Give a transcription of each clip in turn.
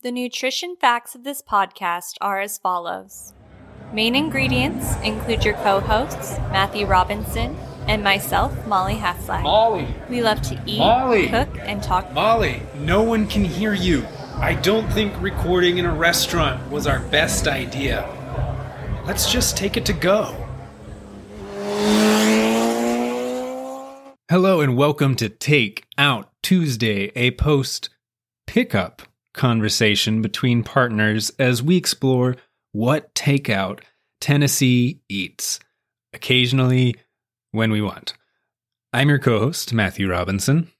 The nutrition facts of this podcast are as follows. Main ingredients include your co-hosts, Matthew Robinson and myself, Molly Haslag. Molly! We love to eat, Molly. Cook, and talk. Molly, no one can hear you. I don't think recording in a restaurant was our best idea. Let's just take it to go. Hello and welcome to Take Out Tuesday, a post-pickup conversation between partners as we explore what takeout Tennessee eats, occasionally when we want. I'm your co-host, Matthew Robinson.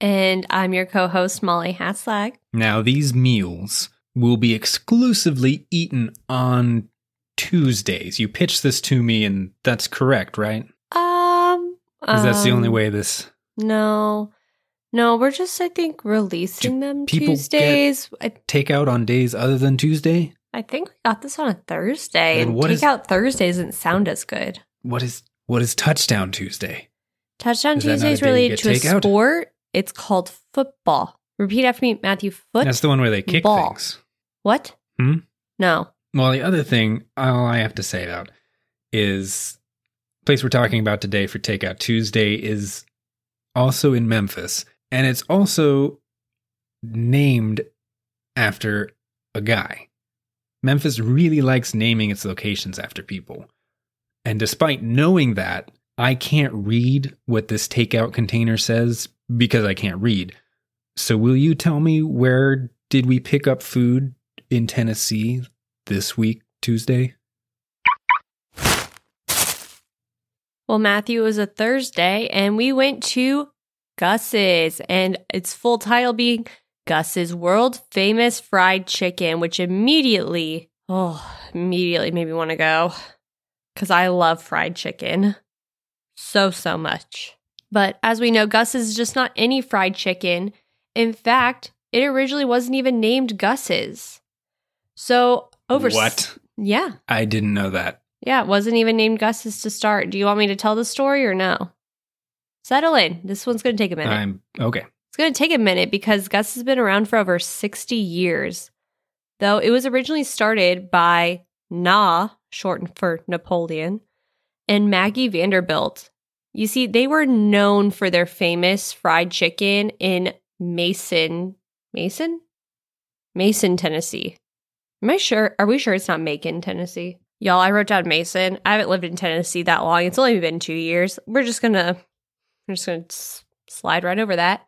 And I'm your co-host, Molly Haslag. Now, these meals will be exclusively eaten on Tuesdays. You pitched this to me, and that's correct, right? Because that's the only way this... No, we're just, I think, releasing them Tuesdays. Takeout on days other than Tuesday? I think we got this on a Thursday. And Takeout Thursday doesn't sound as good. What is Touchdown Tuesday? Touchdown Tuesday is related to a sport. It's called football. Repeat after me, Matthew. Football. That's the one where they kick things. What? No. Well, the other thing, all I have to say about is the place we're talking about today for Takeout Tuesday is also in Memphis. And it's also named after a guy. Memphis really likes naming its locations after people. And despite knowing that, I can't read what this takeout container says because I can't read. So will you tell me, where did we pick up food in Tennessee this week, Tuesday? Well, Matthew, it was a Thursday, and we went to Gus's, and its full title being Gus's World Famous Fried Chicken, which immediately made me want to go, because I love fried chicken so much. But as we know, Gus's is just not any fried chicken. In fact, it originally wasn't even named Gus's. So over... What? Yeah. I didn't know that. Yeah, it wasn't even named Gus's to start. Do you want me to tell the story or no? Settle in. This one's going to take a minute. Okay. It's going to take a minute because Gus has been around for over 60 years. Though it was originally started by Na, shortened for Napoleon, and Maggie Vanderbilt. You see, they were known for their famous fried chicken in Mason, Tennessee. Am I sure? Are we sure it's not Macon, Tennessee? Y'all, I wrote down Mason. I haven't lived in Tennessee that long. It's only been 2 years. We're just going to slide right over that.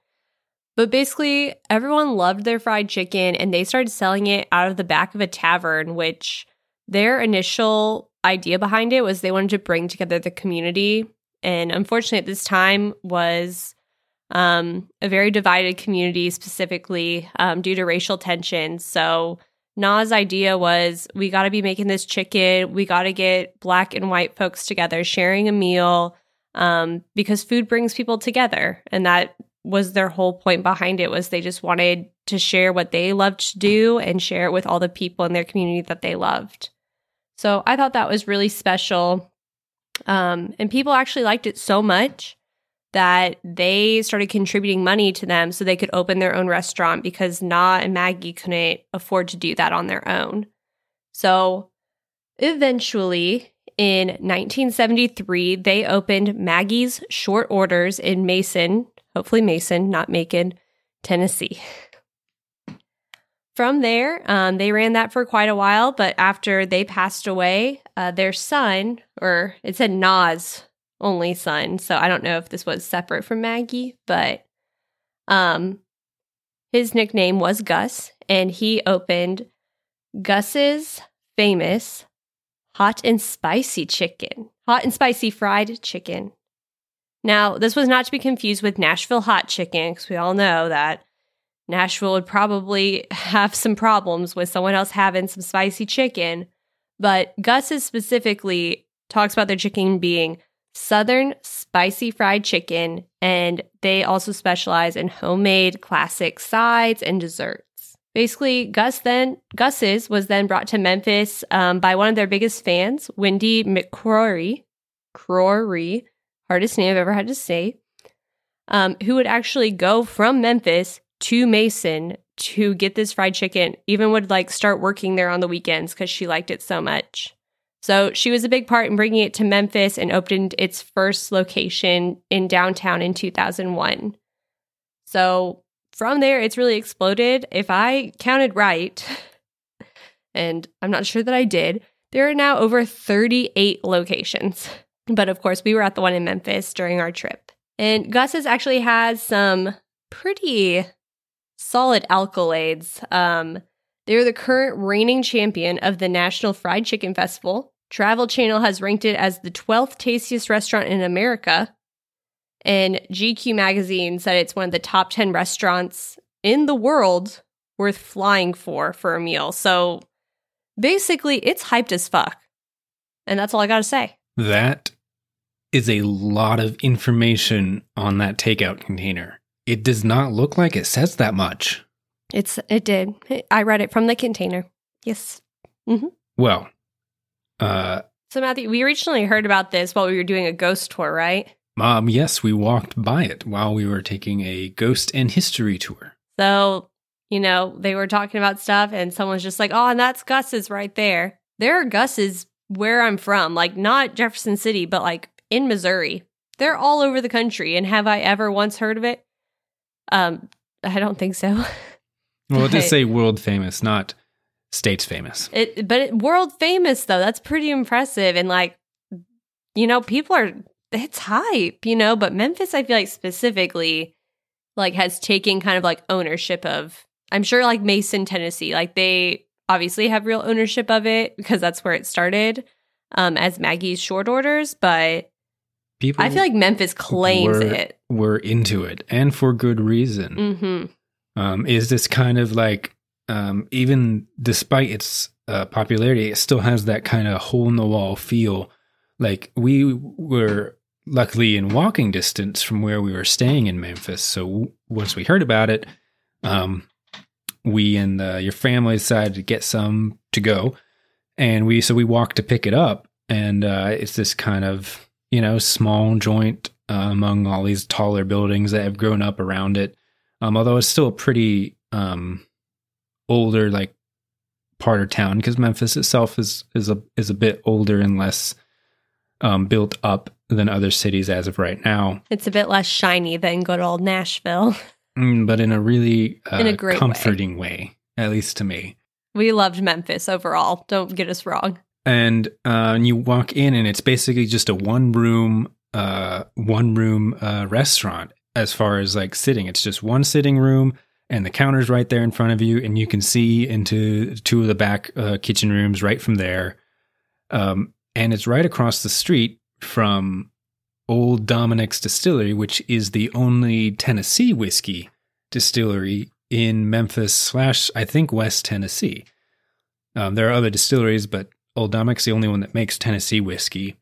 But basically, everyone loved their fried chicken, and they started selling it out of the back of a tavern, which their initial idea behind it was they wanted to bring together the community. And unfortunately, at this time was a very divided community, specifically due to racial tensions. So Na's idea was, we got to be making this chicken. We got to get black and white folks together, sharing a meal, because food brings people together. And that was their whole point behind it, was they just wanted to share what they loved to do and share it with all the people in their community that they loved. So I thought that was really special. And people actually liked it so much that they started contributing money to them so they could open their own restaurant, because Na and Maggie couldn't afford to do that on their own. So eventually, in 1973, they opened Maggie's Short Orders in Mason, hopefully Mason, not Macon, Tennessee. From there, they ran that for quite a while, but after they passed away, their son, or it said Na's only son, so I don't know if this was separate from Maggie, but his nickname was Gus, and he opened Gus's Famous Hot and Spicy Fried Chicken. Now, this was not to be confused with Nashville hot chicken, because we all know that Nashville would probably have some problems with someone else having some spicy chicken, but Gus's specifically talks about their chicken being Southern spicy fried chicken, and they also specialize in homemade classic sides and desserts. Basically, Gus's was then brought to Memphis by one of their biggest fans, Wendy McCrory. Crory, hardest name I've ever had to say, who would actually go from Memphis to Mason to get this fried chicken, even would like start working there on the weekends because she liked it so much. So she was a big part in bringing it to Memphis and opened its first location in downtown in 2001. So from there, it's really exploded. If I counted right, and I'm not sure that I did, there are now over 38 locations. But of course, we were at the one in Memphis during our trip. And Gus's actually has some pretty solid accolades. They're the current reigning champion of the National Fried Chicken Festival. Travel Channel has ranked it as the 12th tastiest restaurant in America. And GQ magazine said it's one of the top 10 restaurants in the world worth flying for a meal. So basically, it's hyped as fuck. And that's all I got to say. That is a lot of information on that takeout container. It does not look like it says that much. It did. I read it from the container. Yes. Mm-hmm. Well. So, Matthew, we originally heard about this while we were doing a ghost tour, right? Yes, we walked by it while we were taking a ghost and history tour. So, you know, they were talking about stuff and someone's just like, oh, and that's Gus's right there. There are Gus's where I'm from, like not Jefferson City, but like in Missouri. They're all over the country. And have I ever once heard of it? I don't think so. Well, it does say world famous, not states famous. World famous, though. That's pretty impressive. And like, you know, people are, it's hype, you know. But Memphis, I feel like specifically, like has taken kind of like ownership of, I'm sure like Mason, Tennessee, like they obviously have real ownership of it because that's where it started as Maggie's Short Orders. But people, I feel like Memphis claims we're into it, and for good reason. Mm-hmm. Is this kind of like, even despite its popularity, it still has that kind of hole-in-the-wall feel. Like, we were luckily in walking distance from where we were staying in Memphis, so once we heard about it, we and your family decided to get some to go, and we walked to pick it up, and it's this kind of, you know, small joint among all these taller buildings that have grown up around it. Although it's still a pretty older like part of town, because Memphis itself is a bit older and less built up than other cities as of right now. It's a bit less shiny than good old Nashville, but in a really comforting way, at least to me. We loved Memphis overall. Don't get us wrong. And you walk in, and it's basically just a one room restaurant. As far as like sitting, it's just one sitting room and the counter's right there in front of you. And you can see into two of the back kitchen rooms right from there. And it's right across the street from Old Dominick's Distillery, which is the only Tennessee whiskey distillery in Memphis / I think West Tennessee. There are other distilleries, but Old Dominick's the only one that makes Tennessee whiskey.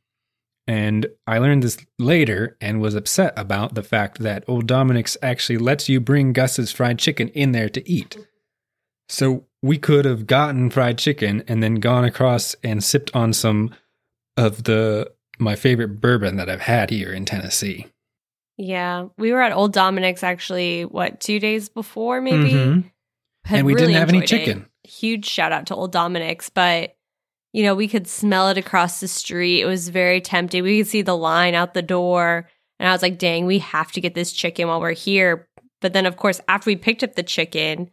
And I learned this later and was upset about the fact that Old Dominick's actually lets you bring Gus's fried chicken in there to eat. So we could have gotten fried chicken and then gone across and sipped on some of my favorite bourbon that I've had here in Tennessee. Yeah, we were at Old Dominick's actually, 2 days before maybe? Mm-hmm. And we really didn't have any chicken. Huge shout out to Old Dominick's, but... You know, we could smell it across the street. It was very tempting. We could see the line out the door. And I was like, dang, we have to get this chicken while we're here. But then, of course, after we picked up the chicken,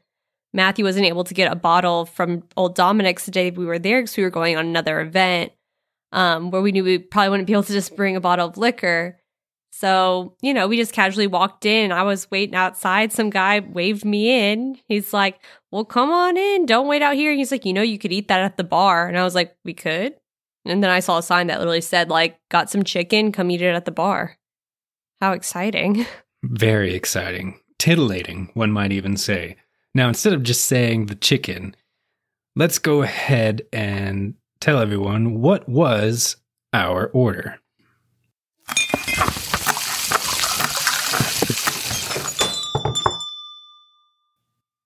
Matthew wasn't able to get a bottle from Old Dominick's the day we were there because we were going on another event where we knew we probably wouldn't be able to just bring a bottle of liquor. So, you know, we just casually walked in. I was waiting outside. Some guy waved me in. He's like, well, come on in. Don't wait out here. And he's like, you know, you could eat that at the bar. And I was like, we could? And then I saw a sign that literally said, like, got some chicken. Come eat it at the bar. How exciting. Very exciting. Titillating, one might even say. Now, instead of just saying the chicken, let's go ahead and tell everyone what was our order.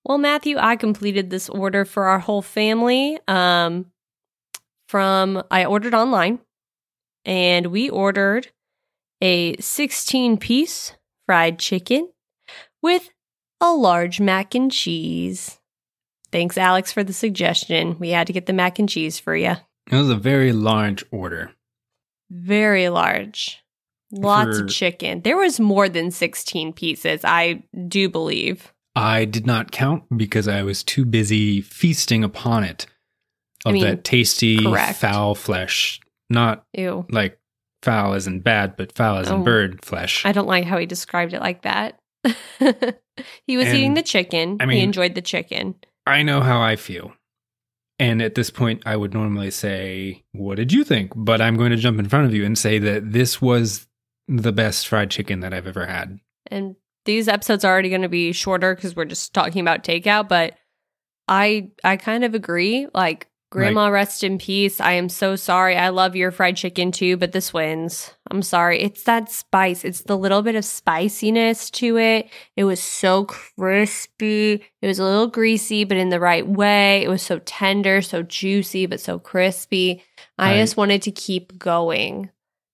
Well, Matthew, I completed this order for our whole family. I ordered online, and we ordered a 16-piece fried chicken with a large mac and cheese. Thanks, Alex, for the suggestion. We had to get the mac and cheese for you. It was a very large order. Very large. Lots of chicken. There was more than 16 pieces, I do believe. I did not count because I was too busy feasting upon it. That tasty fowl flesh. Not ew. Like fowl isn't bad, but fowl isn't bird flesh. I don't like how he described it like that. He was eating the chicken. He enjoyed the chicken. I know how I feel. And at this point, I would normally say, what did you think? But I'm going to jump in front of you and say that this was the best fried chicken that I've ever had. And these episodes are already going to be shorter because we're just talking about takeout. But I kind of agree. Like, Grandma, rest in peace. I am so sorry. I love your fried chicken too, but this wins. I'm sorry. It's that spice. It's the little bit of spiciness to it. It was so crispy. It was a little greasy, but in the right way. It was so tender, so juicy, but so crispy. I just wanted to keep going.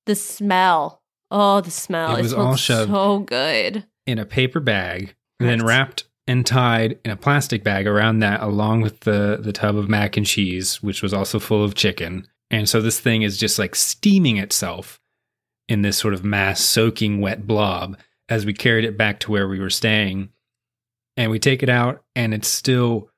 The smell. Oh, the smell. It was all shoved so good. In a paper bag, and then wrapped and tied in a plastic bag around that, along with the tub of mac and cheese, which was also full of chicken. And so this thing is just like steaming itself in this sort of mass soaking wet blob as we carried it back to where we were staying. And we take it out and it's still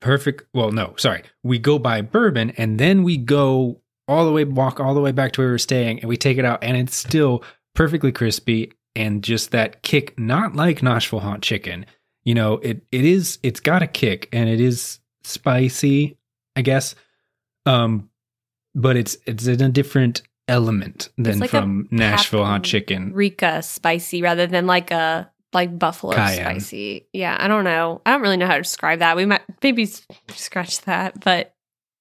perfect. Well, no, sorry. We go by Bourbon and then we go walk all the way back to where we were staying, and we take it out and it's still perfectly crispy and just that kick, not like Nashville hot chicken. You know, it's got a kick and it is spicy, I guess. But it's in a different element than like from Nashville hot chicken. Paprika spicy rather than like a buffalo cayenne. Spicy. Yeah, I don't know. I don't really know how to describe that. We might maybe scratch that, but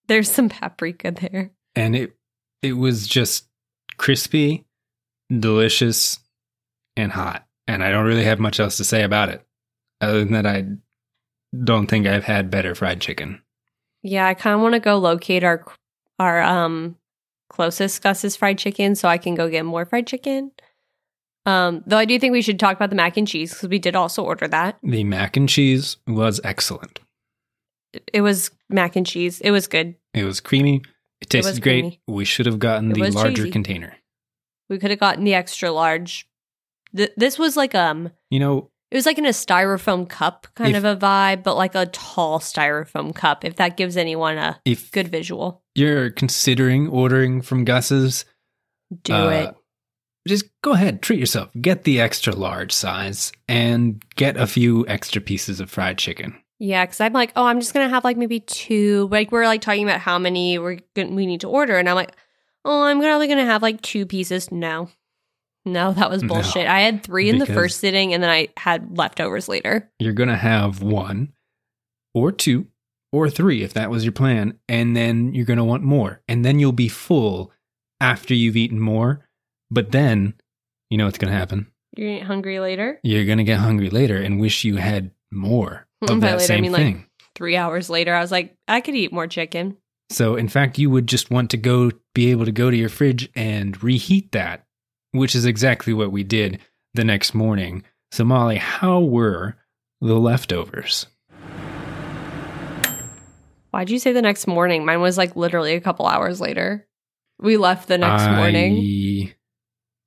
there's some paprika there. And it was just crispy, delicious, and hot. And I don't really have much else to say about it. Other than that, I don't think I've had better fried chicken. Yeah, I kind of want to go locate our closest Gus's fried chicken so I can go get more fried chicken. Though I do think we should talk about the mac and cheese because we did also order that. The mac and cheese was excellent. It was mac and cheese. It was good. It was creamy. It tasted great. Creamy. We should have gotten the larger container. We could have gotten the extra large. This was like It was like in a styrofoam cup kind of a vibe, but like a tall styrofoam cup, if that gives anyone a good visual. You're considering ordering from Gus's? Do it. Just go ahead, treat yourself. Get the extra large size and get a few extra pieces of fried chicken. Yeah, because I'm like, oh, I'm just going to have like maybe two. Like we're like talking about how many we need to order. And I'm like, oh, I'm only going to have like two pieces. No, that was bullshit. No, I had three in the first sitting, and then I had leftovers later. You're going to have one or two or three, if that was your plan, and then you're going to want more. And then you'll be full after you've eaten more, but then, you know what's going to happen. You're going to get hungry later? You're going to get hungry later and wish you had more of that same thing. By later, I mean like 3 hours later, I was like, I could eat more chicken. So, in fact, you would just want to be able to go to your fridge and reheat that. Which is exactly what we did the next morning. So, Molly, how were the leftovers? Why'd you say the next morning? Mine was like literally a couple hours later. We left the next morning.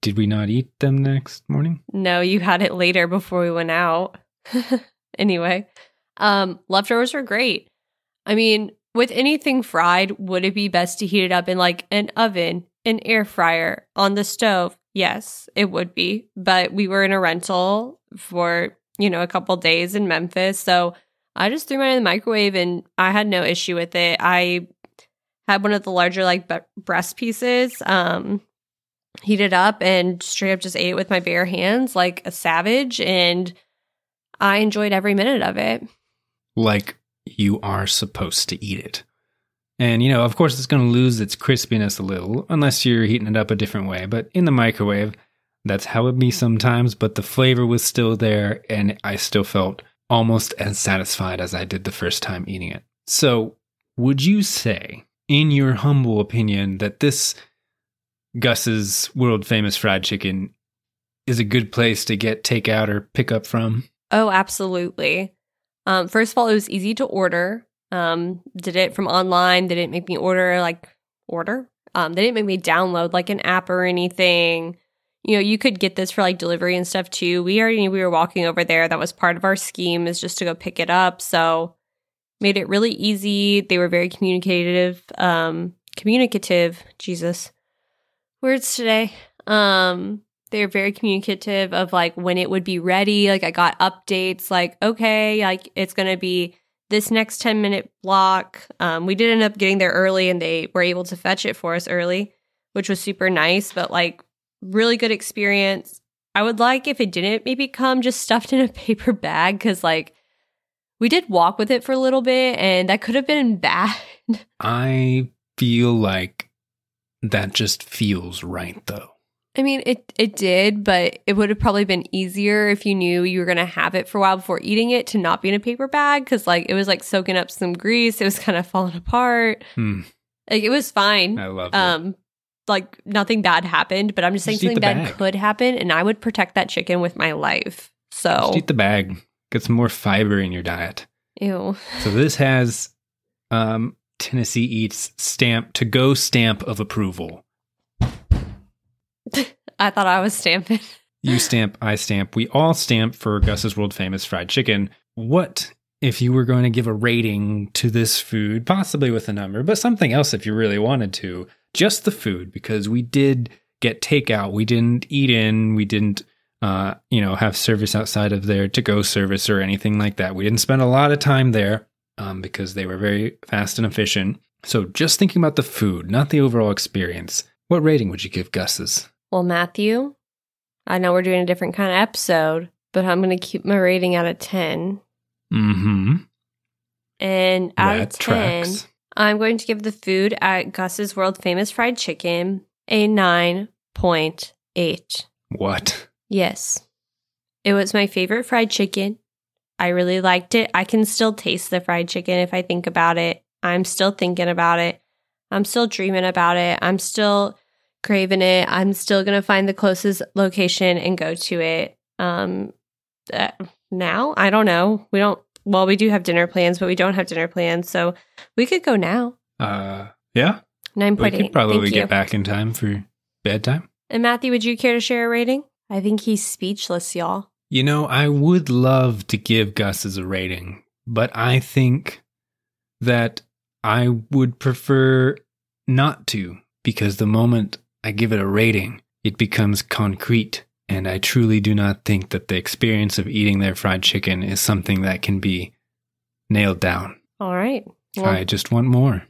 Did we not eat them next morning? No, you had it later before we went out. Anyway, leftovers were great. I mean, with anything fried, would it be best to heat it up in like an oven, an air fryer, on the stove? Yes, it would be. But we were in a rental for, a couple days in Memphis. So I just threw mine in the microwave and I had no issue with it. I had one of the larger breast pieces, heated up and straight up just ate it with my bare hands like a savage. And I enjoyed every minute of it. Like you are supposed to eat it. And, of course, it's going to lose its crispiness a little, unless you're heating it up a different way. But in the microwave, that's how it be sometimes. But the flavor was still there, and I still felt almost as satisfied as I did the first time eating it. So would you say, in your humble opinion, that this Gus's World Famous Fried Chicken is a good place to get takeout or pick up from? Oh, absolutely. First of all, it was easy to order. Did it from online. They didn't make me order. They didn't make me download like an app or anything. You know, you could get this for like delivery and stuff too. We already knew we were walking over there. That was part of our scheme, is just to go pick it up. So made it really easy. They were very communicative. They were very communicative of like when it would be ready. Like I got updates like, okay, like it's going to be this next 10-minute block. We did end up getting there early and they were able to fetch it for us early, which was super nice, but like really good experience. I would like if it didn't maybe come just stuffed in a paper bag, because like we did walk with it for a little bit and that could have been bad. I feel like that just feels right though. I mean, it did, but it would have probably been easier if you knew you were going to have it for a while before eating it to not be in a paper bag, because like it was like soaking up some grease. It was kind of falling apart. Like it was fine. I love it. Like nothing bad happened, but I'm just saying something bad could happen, and I would protect that chicken with my life. So just eat the bag. Get some more fiber in your diet. Ew. So this has Tennessee Eats stamp to go stamp of approval. I thought I was stamping. You stamp, I stamp. We all stamp for Gus's World Famous Fried Chicken. What if you were going to give a rating to this food, possibly with a number, but something else if you really wanted to, just the food, because we did get takeout. We didn't eat in. We didn't, have service outside of their to-go service or anything like that. We didn't spend a lot of time there because they were very fast and efficient. So just thinking about the food, not the overall experience, what rating would you give Gus's? Well, Matthew, I know we're doing a different kind of episode, but I'm going to keep my rating out of 10. Mm-hmm. And out of 10, I'm going to give the food at Gus's World Famous Fried Chicken a 9.8. What? Yes. It was my favorite fried chicken. I really liked it. I can still taste the fried chicken if I think about it. I'm still thinking about it. I'm still dreaming about it. I'm still craving it. I'm still going to find the closest location and go to it. Now? I don't know. We do have dinner plans, but we don't have dinner plans. So we could go now. Yeah. 9.8. We could probably get back in time for bedtime. And Matthew, would you care to share a rating? I think he's speechless, y'all. You know, I would love to give Gus's a rating, but I think that I would prefer not to, because the moment I give it a rating, it becomes concrete, and I truly do not think that the experience of eating their fried chicken is something that can be nailed down. All right. Well, I just want more.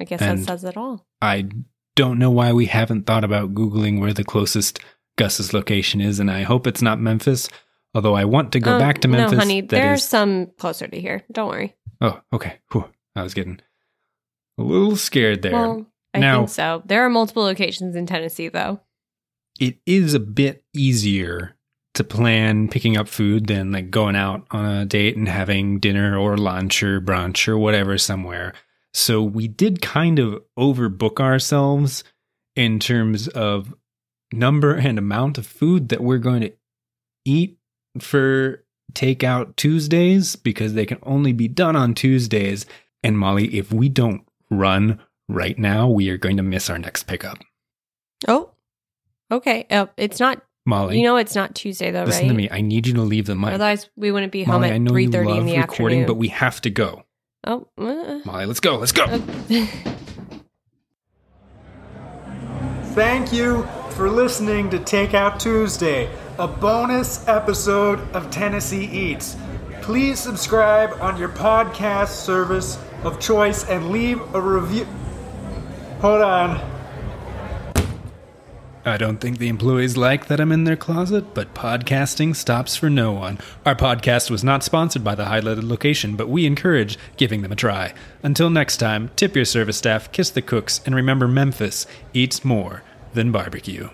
I guess that says it all. I don't know why we haven't thought about Googling where the closest Gus's location is, and I hope it's not Memphis, although I want to go back to Memphis. No, honey, there's some closer to here. Don't worry. Oh, okay. Whew. I was getting a little scared there. Well, I think so. There are multiple locations in Tennessee, though. It is a bit easier to plan picking up food than like going out on a date and having dinner or lunch or brunch or whatever somewhere. So we did kind of overbook ourselves in terms of number and amount of food that we're going to eat for Take Out Tuesdays, because they can only be done on Tuesdays. And Molly, if we don't run right now, we are going to miss our next pickup. Oh, okay. It's not Molly. You know, it's not Tuesday though, listen right? Listen to me. I need you to leave the mic. Otherwise, we wouldn't be home Molly, at 3:30 in the afternoon. But we have to go. Oh, Molly, let's go. Let's go. Thank you for listening to Take Out Tuesday, a bonus episode of Tennessee Eats. Please subscribe on your podcast service of choice and leave a review. Hold on. I don't think the employees like that I'm in their closet, but podcasting stops for no one. Our podcast was not sponsored by the highlighted location, but we encourage giving them a try. Until next time, tip your service staff, kiss the cooks, and remember Memphis eats more than barbecue.